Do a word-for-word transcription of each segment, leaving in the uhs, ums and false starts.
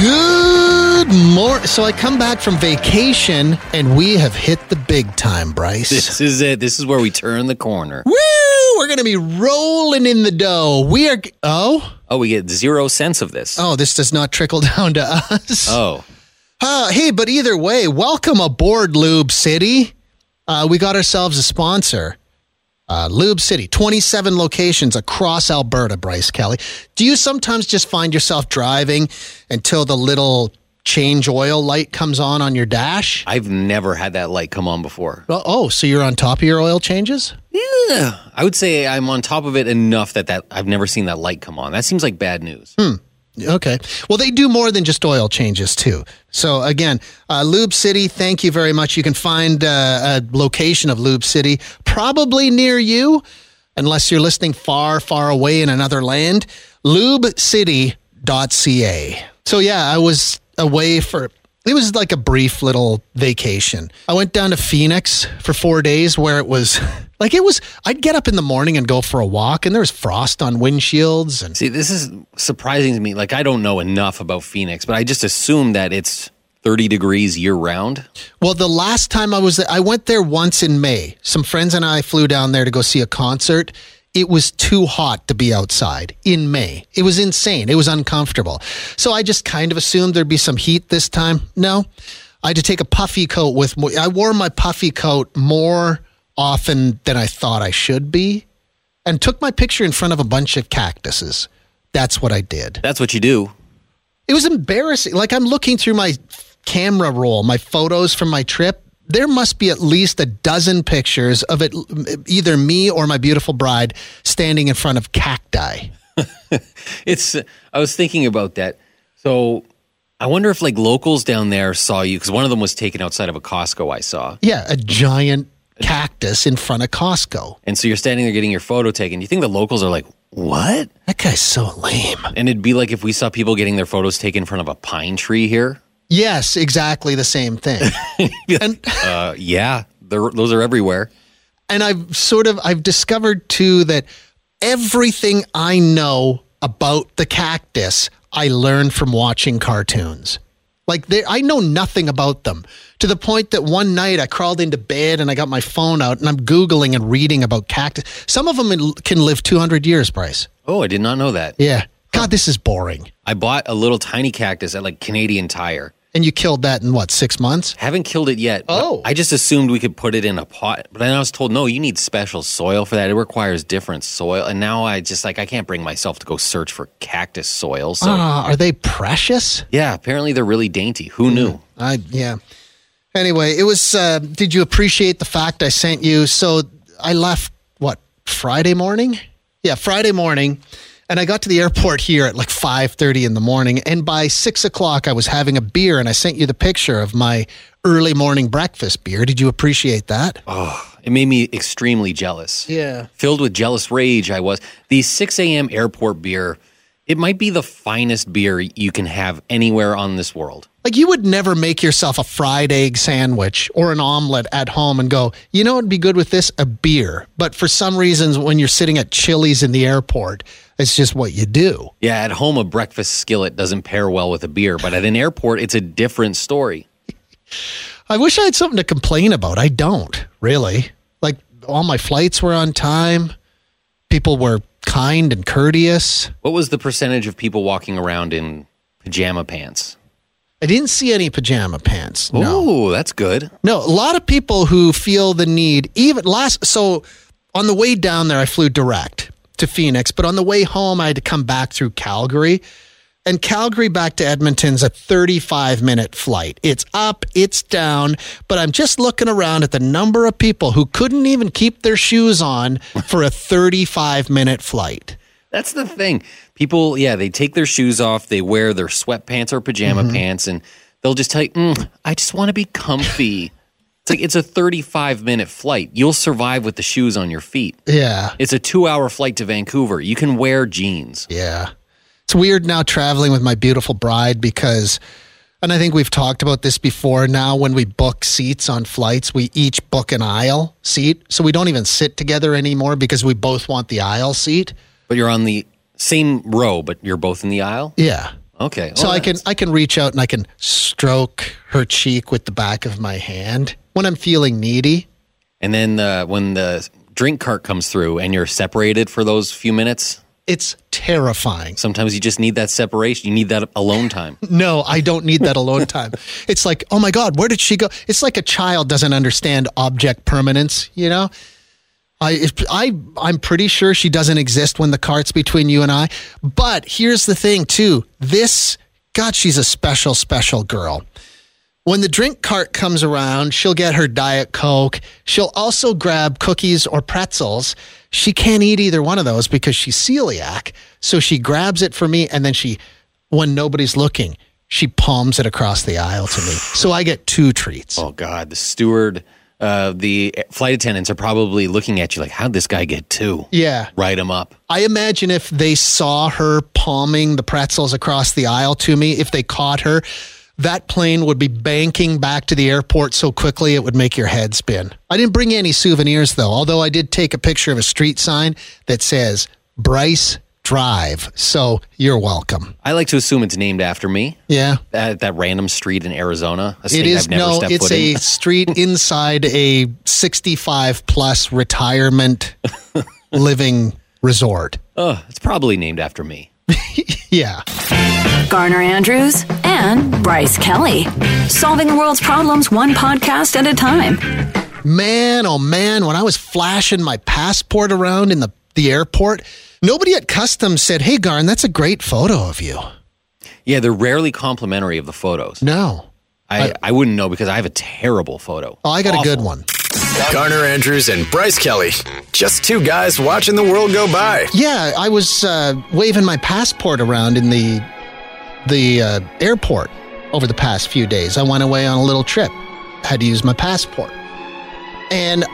Good morning. So I come back from vacation, and we have hit the big time, Bryce. This is it. This is where we turn the corner. Woo! We're going to be rolling in the dough. We are... Oh? Oh, we get zero cents of this. Oh, this does not trickle down to us. Oh. Uh, hey, but either way, welcome aboard, Lube City. Uh, we got ourselves a sponsor. Uh, Lube City, twenty-seven locations across Alberta, Bryce Kelly. Do you sometimes just find yourself driving until the little change oil light comes on on your dash? I've never had that light come on before. Oh, oh so you're on top of your oil changes? Yeah. I would say I'm on top of it enough that, that I've never seen that light come on. That seems like bad news. Hmm. Okay. Well, they do more than just oil changes, too. So, again, uh, Lube City, thank you very much. You can find uh, a location of Lube City probably near you, unless you're listening far, far away in another land. Lube City dot C A. So, yeah, I was away for... It was like a brief little vacation. I went down to Phoenix for four days where it was like it was, I'd get up in the morning and go for a walk and there was frost on windshields. And see, this is surprising to me. Like, I don't know enough about Phoenix, but I just assume that it's thirty degrees year round. Well, the last time I was there, I went there once in May. Some friends and I flew down there to go see a concert. It was too hot to be outside in May. It was insane. It was uncomfortable. So I just kind of assumed there'd be some heat this time. No, I had to take a puffy coat with more. I wore my puffy coat more often than I thought I should be and took my picture in front of a bunch of cactuses. That's what I did. That's what you do. It was embarrassing. Like I'm looking through my camera roll, my photos from my trip. There must be at least a dozen pictures of it, either me or my beautiful bride standing in front of cacti. It's. I was thinking about that. So I wonder if like locals down there saw you, because one of them was taken outside of a Costco I saw. Yeah, a giant cactus in front of Costco. And so you're standing there getting your photo taken. Do you think the locals are like, what? That guy's so lame. And it'd be like if we saw people getting their photos taken in front of a pine tree here. Yes, exactly the same thing. and, uh, yeah, those are everywhere. And I've sort of, I've discovered too that everything I know about the cactus, I learned from watching cartoons. Like they, I know nothing about them to the point that one night I crawled into bed and I got my phone out and I'm Googling and reading about cactus. Some of them can live two hundred years, Bryce. Oh, I did not know that. Yeah. God, this is boring. I bought a little tiny cactus at like Canadian Tire. And you killed that in what, six months? Haven't killed it yet. Oh. I just assumed we could put it in a pot. But then I was told, no, you need special soil for that. It requires different soil. And now I just like, I can't bring myself to go search for cactus soil. So. Uh, are they precious? Yeah, apparently they're really dainty. Who knew? Mm, I yeah. Anyway, it was, uh, did you appreciate the fact I sent you? So I left, what, Friday morning? Yeah, Friday morning. And I got to the airport here at like five thirty in the morning. And by six o'clock, I was having a beer. And I sent you the picture of my early morning breakfast beer. Did you appreciate that? Oh, it made me extremely jealous. Yeah. Filled with jealous rage, I was. The six a.m. airport beer, it might be the finest beer you can have anywhere on this world. Like you would never make yourself a fried egg sandwich or an omelet at home and go, you know what would be good with this? A beer. But for some reasons, when you're sitting at Chili's in the airport... It's just what you do. Yeah, at home, a breakfast skillet doesn't pair well with a beer, but at an airport, it's a different story. I wish I had something to complain about. I don't, really. Like, all my flights were on time. People were kind and courteous. What was the percentage of people walking around in pajama pants? I didn't see any pajama pants. No. Ooh, that's good. No, a lot of people who feel the need, even last, so on the way down there, I flew direct to Phoenix, but on the way home, I had to come back through Calgary. and Calgary back to Edmonton's a thirty-five minute flight. It's up, it's down, but I'm just looking around at the number of people who couldn't even keep their shoes on for a thirty-five minute flight. That's the thing. People, yeah, they take their shoes off, they wear their sweatpants or pajama mm-hmm. pants, and they'll just tell you, mm, I just want to be comfy. It's like, it's a thirty-five minute flight. You'll survive with the shoes on your feet. Yeah. It's a two hour flight to Vancouver. You can wear jeans. Yeah. It's weird now traveling with my beautiful bride because, and I think we've talked about this before, now when we book seats on flights, we each book an aisle seat. So we don't even sit together anymore because we both want the aisle seat. But you're on the same row, but you're both in the aisle? Yeah. Okay. So well, I can I can reach out and I can stroke her cheek with the back of my hand when I'm feeling needy. And then uh, when the drink cart comes through and you're separated for those few minutes? It's terrifying. Sometimes you just need that separation. You need that alone time. No, I don't need that alone time. It's like, oh my God, where did she go? It's like a child doesn't understand object permanence, you know? I, I, I'm pretty sure she doesn't exist when the cart's between you and I. But here's the thing, too. This, God, she's a special, special girl. When the drink cart comes around, she'll get her Diet Coke. She'll also grab cookies or pretzels. She can't eat either one of those because she's celiac. So she grabs it for me, and then she, when nobody's looking, she palms it across the aisle to me. So I get two treats. Oh, God, the steward... Uh, the flight attendants are probably looking at you like, how'd this guy get two? Yeah. Write him up. I imagine if they saw her palming the pretzels across the aisle to me, if they caught her, that plane would be banking back to the airport so quickly it would make your head spin. I didn't bring any souvenirs, though, although I did take a picture of a street sign that says Bryce Drive. So you're welcome. I like to assume it's named after me. Yeah. That, that random street in Arizona. A state it is. I've never no, stepped it's foot a in. Street inside a sixty-five plus retirement living resort. Oh, it's probably named after me. Yeah. Garner Andrews and Bryce Kelly. Solving the world's problems one podcast at a time. Man, oh man, when I was flashing my passport around in the, the airport, nobody at customs said, hey, Garn, that's a great photo of you. Yeah, they're rarely complimentary of the photos. No. I, I, I wouldn't know because I have a terrible photo. Oh, I got Awful. a good one. Garner Andrews and Bryce Kelly. Just two guys watching the world go by. Yeah, I was uh, waving my passport around in the, the uh, airport over the past few days. I went away on a little trip. Had to use my passport. And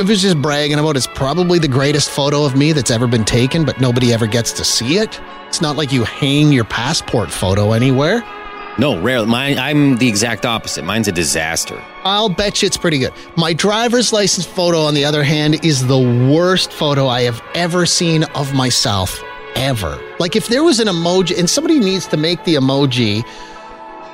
it was just bragging about it's probably the greatest photo of me that's ever been taken, but nobody ever gets to see it. It's not like you hang your passport photo anywhere. No, rarely. Mine, I'm the exact opposite. Mine's a disaster. I'll bet you it's pretty good. My driver's license photo, on the other hand, is the worst photo I have ever seen of myself, ever. Like if there was an emoji, and somebody needs to make the emoji.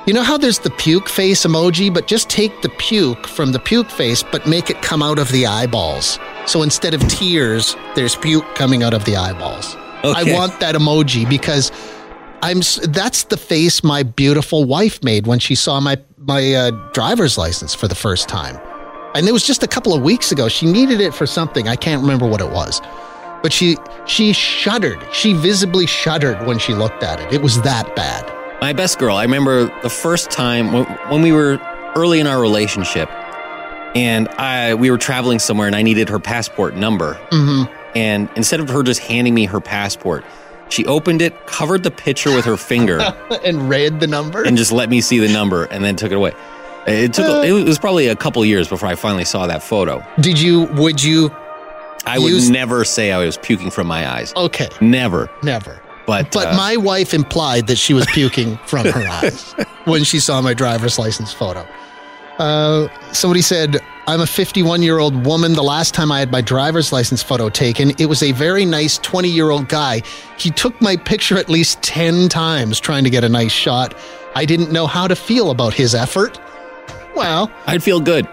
You know how there's the puke face emoji, but just take the puke from the puke face, but make it come out of the eyeballs. So instead of tears, there's puke coming out of the eyeballs. Okay. I want that emoji because I'm. That's the face my beautiful wife made when she saw my, my uh, driver's license for the first time. And it was just a couple of weeks ago. She needed it for something. I can't remember what it was. But she she shuddered. She visibly shuddered when she looked at it. It was that bad. My best girl, I remember the first time when, when we were early in our relationship and I we were traveling somewhere and I needed her passport number. Mm-hmm. And instead of her just handing me her passport, she opened it, covered the picture with her finger. And read the number? And just let me see the number and then took it away. It took. Uh, it was probably a couple years before I finally saw that photo. Did you, would you? I use- would never say I was puking from my eyes. Okay. Never. Never. But, but uh, my wife implied that she was puking from her eyes when she saw my driver's license photo. Uh, somebody said, I'm a fifty-one-year-old woman. The last time I had my driver's license photo taken, it was a very nice twenty-year-old guy. He took my picture at least ten times trying to get a nice shot. I didn't know how to feel about his effort. Well. I'd feel good.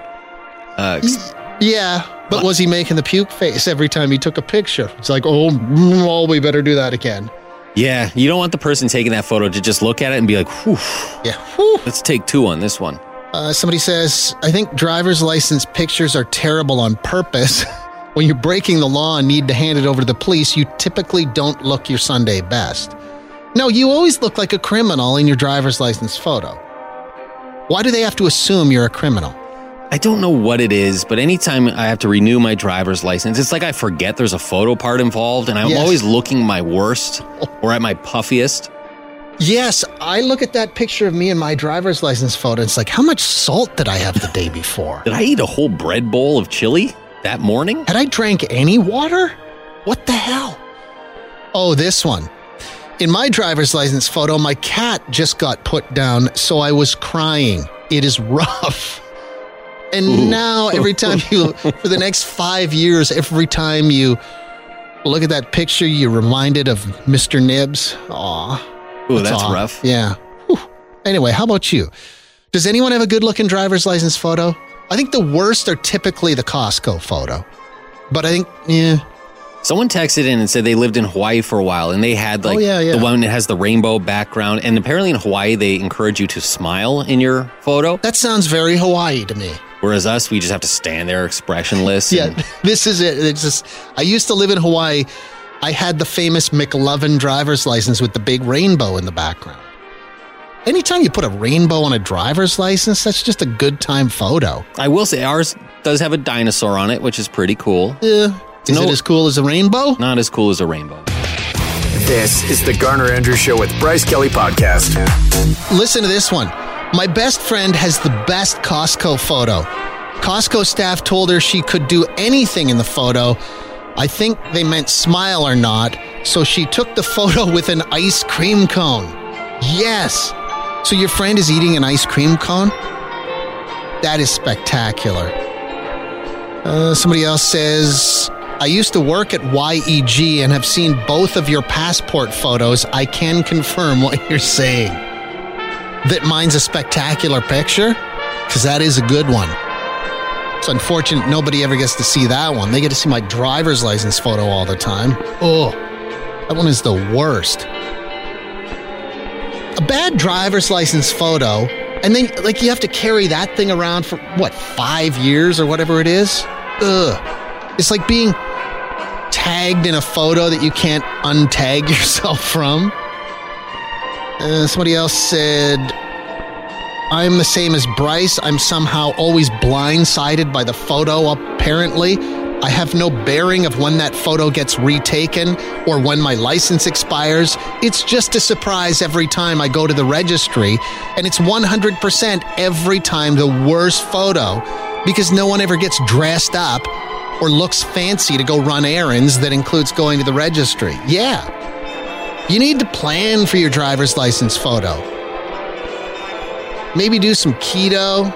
Uh, yeah. But was he making the puke face every time he took a picture? It's like, oh, well, we better do that again. Yeah, you don't want the person taking that photo to just look at it and be like, whew. Yeah, whew. Let's take two on this one. Uh, somebody says, I think driver's license pictures are terrible on purpose. When you're breaking the law and need to hand it over to the police, you typically don't look your Sunday best. No, you always look like a criminal in your driver's license photo. Why do they have to assume you're a criminal? I don't know what it is, but anytime I have to renew my driver's license, it's like I forget there's a photo part involved, and I'm yes. always looking my worst or at my puffiest. Yes, I look at that picture of me in my driver's license photo, it's like, how much salt did I have the day before? Did I eat a whole bread bowl of chili that morning? Had I drank any water? What the hell? Oh, this one. In my driver's license photo, my cat just got put down, so I was crying. It is rough. And Ooh. now every time you, for the next five years, every time you look at that picture, you're reminded of Mister Nibs. Aw. Ooh, that's, that's aw. rough. Yeah. Whew. Anyway, how about you? Does anyone have a good-looking driver's license photo? I think the worst are typically the Costco photo. But I think, yeah. Someone texted in and said they lived in Hawaii for a while, and they had like oh, yeah, yeah. the one that has the rainbow background. And apparently in Hawaii, they encourage you to smile in your photo. That sounds very Hawaii to me. Whereas us, we just have to stand there expressionless. And- yeah, this is it. It's just, I used to live in Hawaii. I had the famous McLovin driver's license with the big rainbow in the background. Anytime you put a rainbow on a driver's license, that's just a good time photo. I will say ours does have a dinosaur on it, which is pretty cool. Yeah. Is no, it as cool as a rainbow? Not as cool as a rainbow. This is the Garner Andrews Show with Bryce Kelly Podcast. Listen to this one. My best friend has the best Costco photo. Costco staff told her she could do anything in the photo. I think they meant smile or not. So she took the photo with an ice cream cone. Yes. So your friend is eating an ice cream cone? That is spectacular. Uh, somebody else says... I used to work at Y E G and have seen both of your passport photos. I can confirm what you're saying. That mine's a spectacular picture, because that is a good one. It's unfortunate nobody ever gets to see that one. They get to see my driver's license photo all the time. Oh, that one is the worst. A bad driver's license photo, and then like you have to carry that thing around for, what, five years or whatever it is? Ugh. It's like being... tagged in a photo that you can't untag yourself from. Uh, somebody else said, I'm the same as Bryce. I'm somehow always blindsided by the photo, apparently. I have no bearing of when that photo gets retaken or when my license expires. It's just a surprise every time I go to the registry, and it's one hundred percent every time the worst photo because no one ever gets dressed up or looks fancy to go run errands that includes going to the registry. Yeah. You need to plan for your driver's license photo. Maybe do some keto,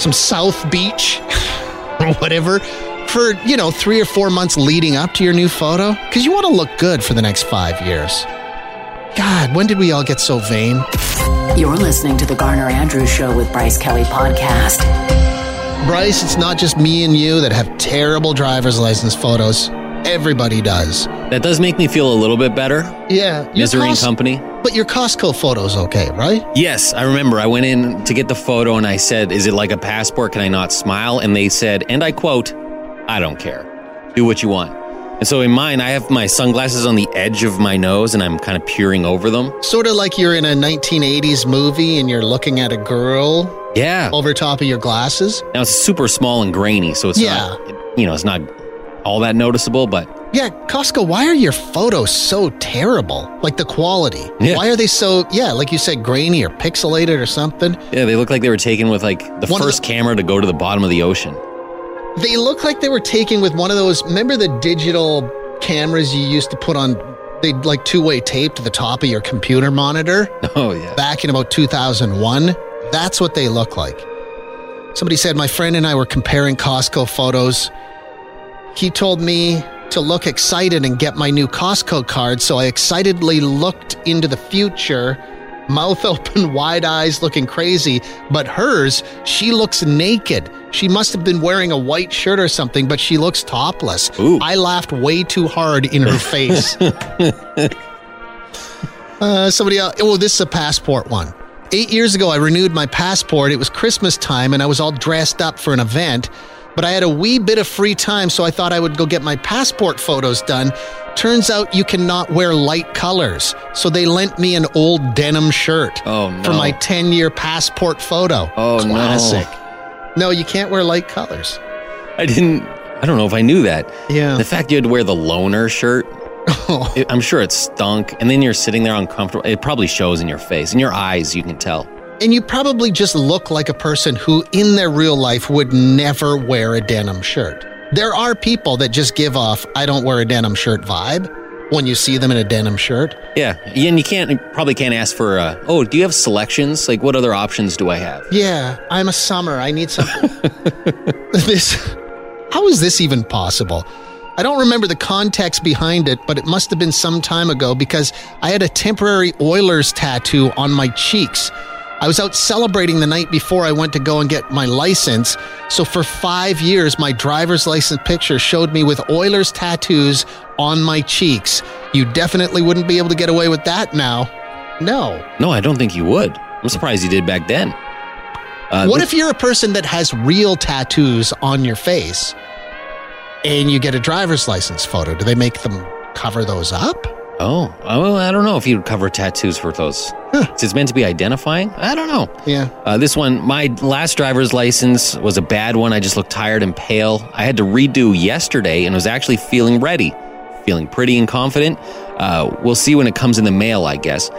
some South Beach, or whatever, for, you know, three or four months leading up to your new photo. Because you want to look good for the next five years. God, when did we all get so vain? You're listening to The Garner Andrews Show with Bryce Kelly Podcast. Bryce, it's not just me and you that have terrible driver's license photos. Everybody does. That does make me feel a little bit better. Yeah. Misery Cos- and company. But your Costco photo's okay, right? Yes. I remember I went in to get the photo and I said, is it like a passport? Can I not smile? And they said, and I quote, I don't care. Do what you want. And so in mine, I have my sunglasses on the edge of my nose and I'm kind of peering over them. Sort of like you're in a nineteen eighties movie and you're looking at a girl. Yeah. Over top of your glasses. Now, it's super small and grainy, so it's yeah. not, you know, it's not all that noticeable, but... Yeah, Costco, why are your photos so terrible? Like, the quality. Yeah. Why are they so, yeah, like you said, grainy or pixelated or something? Yeah, they look like they were taken with, like, the one first the, camera to go to the bottom of the ocean. They look like they were taken with one of those... Remember the digital cameras you used to put on... They'd, like, two-way tape to the top of your computer monitor? Oh, yeah. Back in about two thousand one... That's what they look like. Somebody said, my friend and I were comparing Costco photos. He told me to look excited and get my new Costco card, so I excitedly looked into the future, mouth open, wide eyes, looking crazy. But hers, she looks naked. She must have been wearing a white shirt or something, but she looks topless. Ooh. I laughed way too hard in her face. uh, somebody else, well, this is a passport one. Eight years ago, I renewed my passport. It was Christmas time, and I was all dressed up for an event. but I had a wee bit of free time, so I thought I would go get my passport photos done. Turns out you cannot wear light colors, so they lent me an old denim shirt oh, no. for my ten-year passport photo. Oh, Classic. no. No, you can't wear light colors. I didn't... I don't know if I knew that. Yeah. The fact you had to wear the loner shirt... Oh. It, I'm sure it stunk, and then you're sitting there uncomfortable. It probably shows in your face, in your eyes, you can tell. And you probably just look like a person who, in their real life, would never wear a denim shirt. There are people that just give off, I don't wear a denim shirt vibe when you see them in a denim shirt. Yeah, and you can't you probably can't ask for, uh, oh, do you have selections? Like, what other options do I have? Yeah, I'm a summer. I need something. This, how is this even possible? I don't remember the context behind it, but it must have been some time ago because I had a temporary Oilers tattoo on my cheeks. I was out celebrating the night before I went to go and get my license. So for five years, my driver's license picture showed me with Oilers tattoos on my cheeks. You definitely wouldn't be able to get away with that now. No. No, I don't think you would. I'm surprised you did back then. Uh, what this- if you're a person that has real tattoos on your face and you get a driver's license photo? Do they make them cover those up? Oh, well, I don't know if you'd cover tattoos for those. Huh. It's meant to be identifying? I don't know. Yeah. Uh, this one, my last driver's license was a bad one. I just looked tired and pale. I had to redo yesterday and was actually feeling ready, feeling pretty and confident. Uh, we'll see when it comes in the mail, I guess.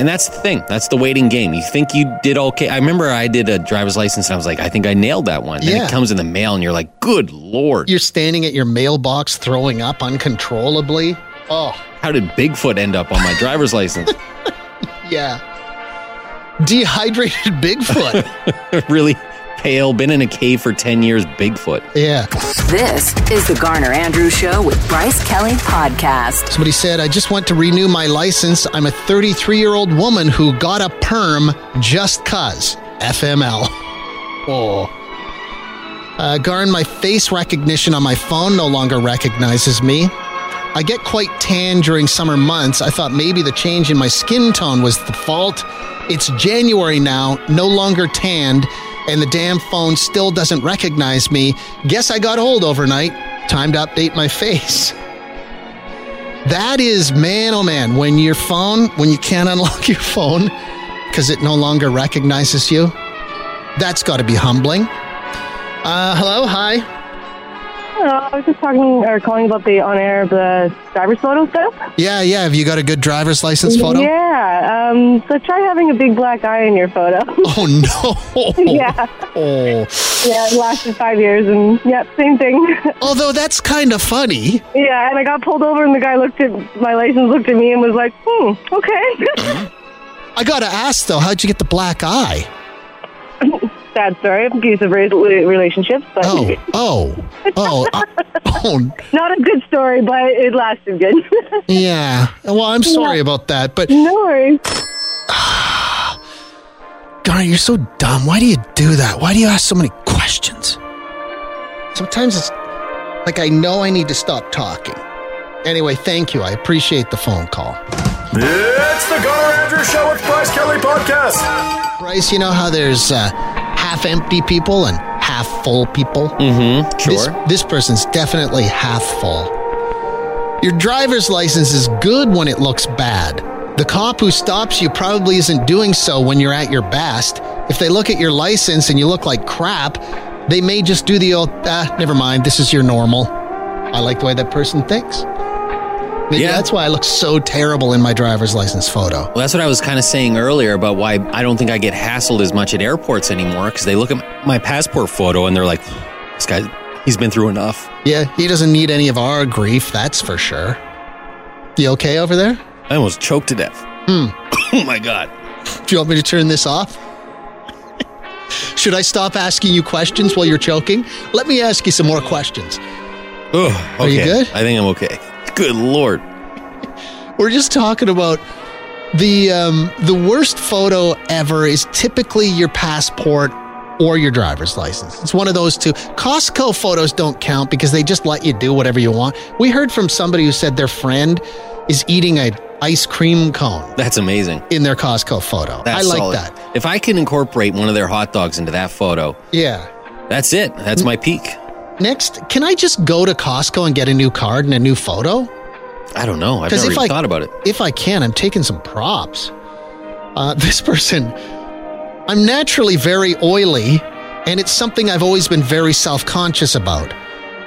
And that's the thing. That's the waiting game. You think you did okay. I remember I did a driver's license and I was like, I think I nailed that one. Yeah. Then it comes in the mail and you're like, good Lord. You're standing at your mailbox throwing up uncontrollably. Oh. How did Bigfoot end up on my driver's license? Yeah. Dehydrated Bigfoot. Really pale, been in a cave for ten years, Bigfoot. Yeah. This is the Garner Andrews Show with Bryce Kelly Podcast. Somebody said, I just went to renew my license. I'm a thirty-three-year-old woman who got a perm just cuz. F M L. Oh. Uh, Garn, my face recognition on my phone no longer recognizes me. I get quite tan during summer months. I thought maybe the change in my skin tone was the fault. It's January now, no longer tanned, and the damn phone still doesn't recognize me. Guess I got old overnight. Time to update my face. That is, man, oh man, when your phone, when you can't unlock your phone because it no longer recognizes you, that's got to be humbling. Uh, hello, hi. I was just talking or calling about the on-air of the driver's photo stuff. Yeah, yeah. Have you got a good driver's license photo? Yeah. Um, so try having a big black eye in your photo. Oh, no. Yeah. Oh. Yeah, it lasted five years and, yeah, same thing. Although that's kind of funny. Yeah, and I got pulled over and the guy looked at my license, looked at me and was like, hmm, okay. I got to ask, though, how'd you get the black eye? Sad story, abusive relationships. But oh, oh, oh, uh, oh. Not a good story, but it lasted good. Yeah. Well, I'm sorry yeah. about that, but... No worries. Garner, you're so dumb. Why do you do that? Why do you ask so many questions? Sometimes it's like I know I need to stop talking. Anyway, thank you. I appreciate the phone call. It's the Garner Andrews Show with Bryce Kelly Podcast. Bryce, you know how there's... Uh, half-empty people and half-full people. Mm-hmm, sure. This, this person's definitely half-full. Your driver's license is good when it looks bad. The cop who stops you probably isn't doing so when you're at your best. If they look at your license and you look like crap, they may just do the old, ah, never mind, this is your normal. I like the way that person thinks. Maybe yeah. That's why I look so terrible in my driver's license photo. Well, that's what I was kind of saying earlier about why I don't think I get hassled as much at airports anymore, because they look at my passport photo and they're like, this guy, he's been through enough. Yeah, he doesn't need any of our grief, that's for sure. You okay over there? I almost choked to death. Mm. Oh, my God. Do you want me to turn this off? Should I stop asking you questions while you're choking? Let me ask you some more questions. Oh, okay. Are you good? I think I'm okay. Good Lord. We're just talking about the um, the worst photo ever is typically your passport or your driver's license. It's one of those two. Costco photos don't count because they just let you do whatever you want. We heard from somebody who said their friend is eating an ice cream cone. That's amazing. In their Costco photo. That's I like solid. That. If I can incorporate one of their hot dogs into that photo. Yeah. That's it. That's my peak. next, can I just go to Costco and get a new card and a new photo? I don't know. I've never even I, thought about it. If I can, I'm taking some props. Uh, this person, I'm naturally very oily, and it's something I've always been very self-conscious about.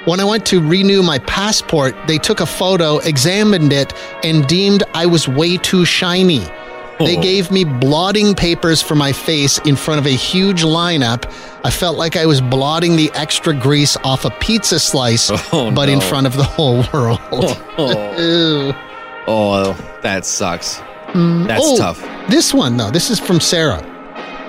When I went to renew my passport, they took a photo, examined it, and deemed I was way too shiny. Oh. They gave me blotting papers for my face in front of a huge lineup. I felt like I was blotting the extra grease off a pizza slice, oh, but no. in front of the whole world. Oh, oh that sucks. Mm. That's oh, tough. This one, though, this is from Sarah.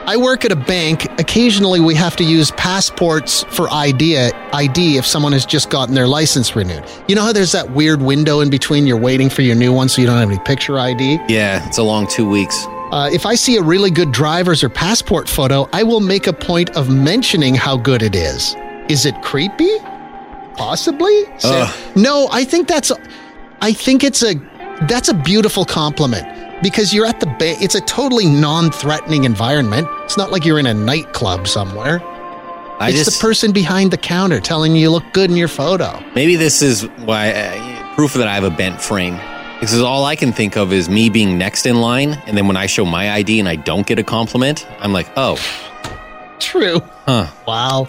I work at a bank. Occasionally, we have to use passports for I D, I D if someone has just gotten their license renewed. You know how there's that weird window in between? You're waiting for your new one so you don't have any picture I D? Yeah, it's a long two weeks. Uh, if I see a really good driver's or passport photo, I will make a point of mentioning how good it is. Is it creepy? Possibly? Sarah, no, I think that's... A, I think it's a... That's a beautiful compliment. Because you're at the bay, it's a totally non-threatening environment. It's not like you're in a nightclub somewhere. I it's just, the person behind the counter telling you you look good in your photo. Maybe this is why uh, proof that I have a bent frame. Because all I can think of is me being next in line, and then when I show my I D and I don't get a compliment, I'm like, oh. True. Huh. Wow.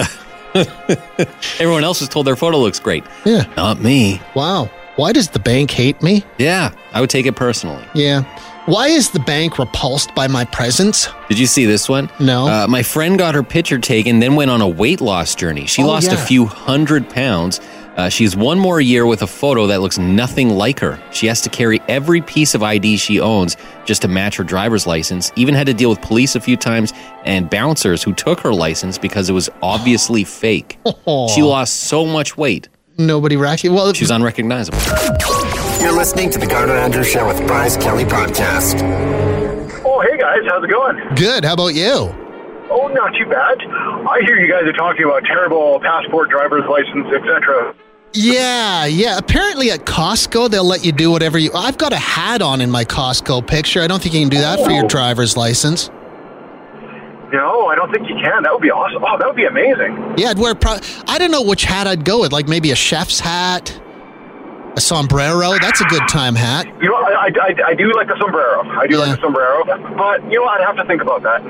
Everyone else is told their photo looks great. Yeah. Not me. Wow. Why does the bank hate me? Yeah, I would take it personally. Yeah. Why is the bank repulsed by my presence? Did you see this one? No. Uh, my friend got her picture taken, then went on a weight loss journey. She oh, lost yeah. a few hundred pounds. Uh, she's one more year with a photo that looks nothing like her. She has to carry every piece of I D she owns just to match her driver's license. Even had to deal with police a few times and bouncers who took her license because it was obviously fake. Oh. She lost so much weight. Nobody recognized. Well, she's unrecognizable. You're listening to the Garner Andrews Show with Bryce Kelly podcast. Oh, hey guys, how's it going? Good. How about you? Oh, not too bad. I hear you guys are talking about terrible passport, driver's license, et cetera. Yeah, yeah. Apparently at Costco they'll let you do whatever you. I've got a hat on in my Costco picture. I don't think you can do that oh. for your driver's license. No, I don't think you can. That would be awesome. Oh, that would be amazing. Yeah, I'd wear... Pro- I don't know which hat I'd go with. Like, maybe a chef's hat, a sombrero. That's a good time hat. You know, I, I, I do like the sombrero. I do yeah. like the sombrero. But, you know, I'd have to think about that.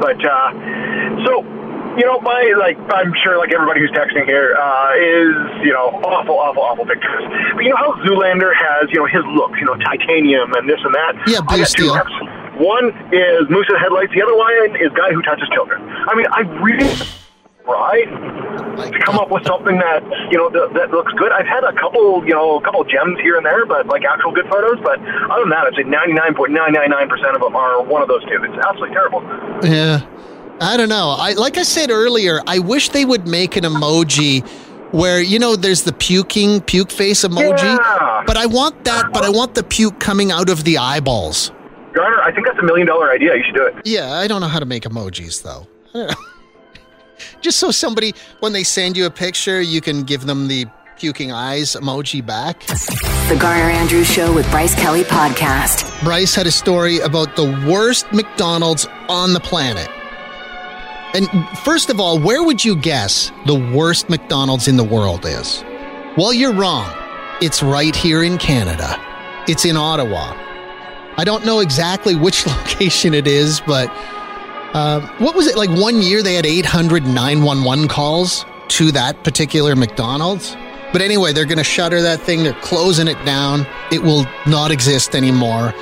But, uh... So... You know, my, like, I'm sure, like, everybody who's texting here uh, is, you know, awful, awful, awful pictures. But you know how Zoolander has, you know, his look, you know, titanium and this and that? Yeah, blue steel. One is moosehead headlights. The other one is guy who touches children. I mean, I really try to come up with something that, you know, th- that looks good. I've had a couple, you know, a couple gems here and there, but, like, actual good photos. But other than that, I'd say ninety-nine point nine nine nine percent of them are one of those two. It's absolutely terrible. Yeah. I don't know. I like I said earlier, I wish they would make an emoji where, you know, there's the puking, puke face emoji. Yeah. But I want that, but I want the puke coming out of the eyeballs. Garner, I think that's a million dollar idea. You should do it. Yeah, I don't know how to make emojis, though. Just so somebody, when they send you a picture, you can give them the puking eyes emoji back. The Garner Andrews Show with Bryce Kelly podcast. Bryce had a story about the worst McDonald's on the planet. And first of all, where would you guess the worst McDonald's in the world is? Well, you're wrong. It's right here in Canada. It's in Ottawa. I don't know exactly which location it is, but uh, what was it? Like one year they had eight hundred nine one one calls to that particular McDonald's. But anyway, they're going to shutter that thing. They're closing it down. It will not exist anymore.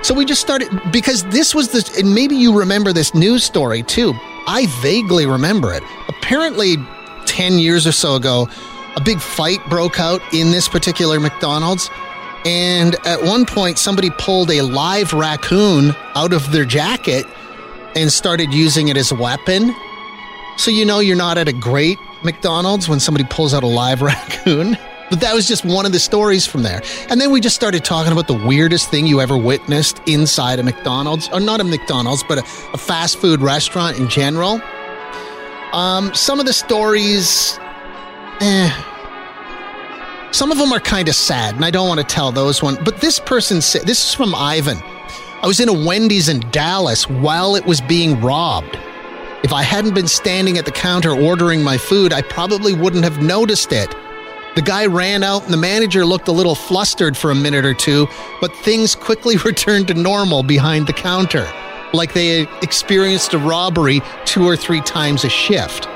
So we just started because this was the, and maybe you remember this news story too. I vaguely remember it. Apparently, ten years or so ago, a big fight broke out in this particular McDonald's. And at one point, somebody pulled a live raccoon out of their jacket and started using it as a weapon. So you know you're not at a great McDonald's when somebody pulls out a live raccoon. But that was just one of the stories from there. And then we just started talking about the weirdest thing you ever witnessed inside a McDonald's. Or not a McDonald's, but a, a fast food restaurant in general. Um, some of the stories... Eh... Some of them are kind of sad, and I don't want to tell those ones. But this person said, this is from Ivan. I was in a Wendy's in Dallas while it was being robbed. If I hadn't been standing at the counter ordering my food, I probably wouldn't have noticed it. The guy ran out and the manager looked a little flustered for a minute or two, but things quickly returned to normal behind the counter, like they had experienced a robbery two or three times a shift.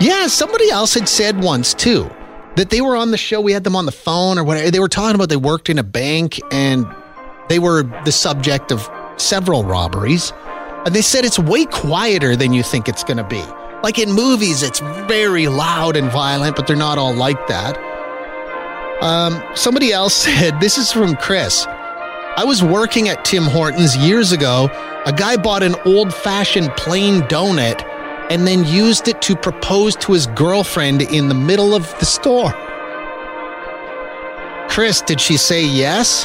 Yeah, somebody else had said once, too, that they were on the show. We had them on the phone or whatever. They were talking about they worked in a bank and they were the subject of several robberies. And they said it's way quieter than you think it's going to be. Like in movies, it's very loud and violent, but they're not all like that. Um, somebody else said, this is from Chris. I was working at Tim Hortons years ago. A guy bought an old-fashioned plain donut and then used it to propose to his girlfriend in the middle of the store. Chris, did she say yes?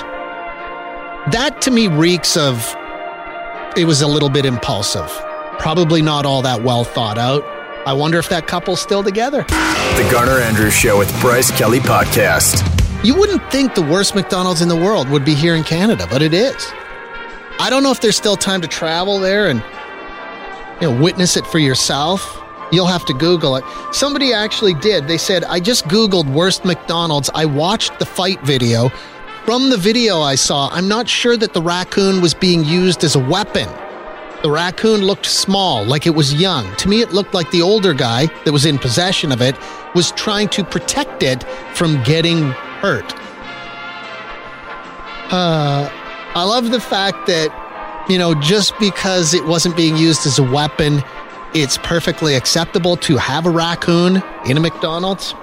That to me reeks of it was a little bit impulsive. Probably not all that well thought out. I wonder if that couple's still together. The Garner Andrews Show with Bryce Kelly Podcast. You wouldn't think the worst McDonald's in the world would be here in Canada, but it is. I don't know if there's still time to travel there and, you know, witness it for yourself. You'll have to Google it. Somebody actually did. They said, I just Googled worst McDonald's. I watched the fight video. From the video I saw, I'm not sure that the raccoon was being used as a weapon. The raccoon looked small, like it was young. To me, it looked like the older guy that was in possession of it was trying to protect it from getting hurt. Uh, I love the fact that, you know, just because it wasn't being used as a weapon, it's perfectly acceptable to have a raccoon in a McDonald's.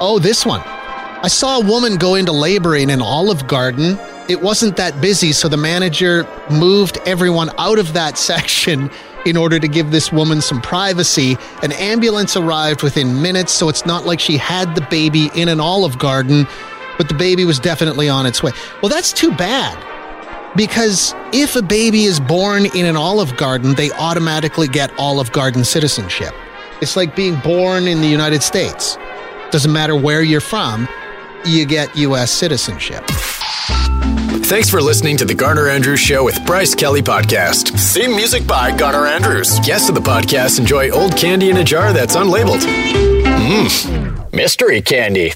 Oh, this one. I saw a woman go into labor in an Olive Garden. It wasn't that busy, so the manager moved everyone out of that section in order to give this woman some privacy. An ambulance arrived within minutes, so it's not like she had the baby in an Olive Garden, but the baby was definitely on its way. Well, that's too bad, because if a baby is born in an Olive Garden, they automatically get Olive Garden citizenship. It's like being born in the United States. Doesn't matter where you're from, you get U S citizenship. Thanks for listening to the Garner Andrews Show with Bryce Kelly Podcast. Theme music by Garner Andrews. Guests of the podcast enjoy old candy in a jar that's unlabeled. Mmm, mystery candy.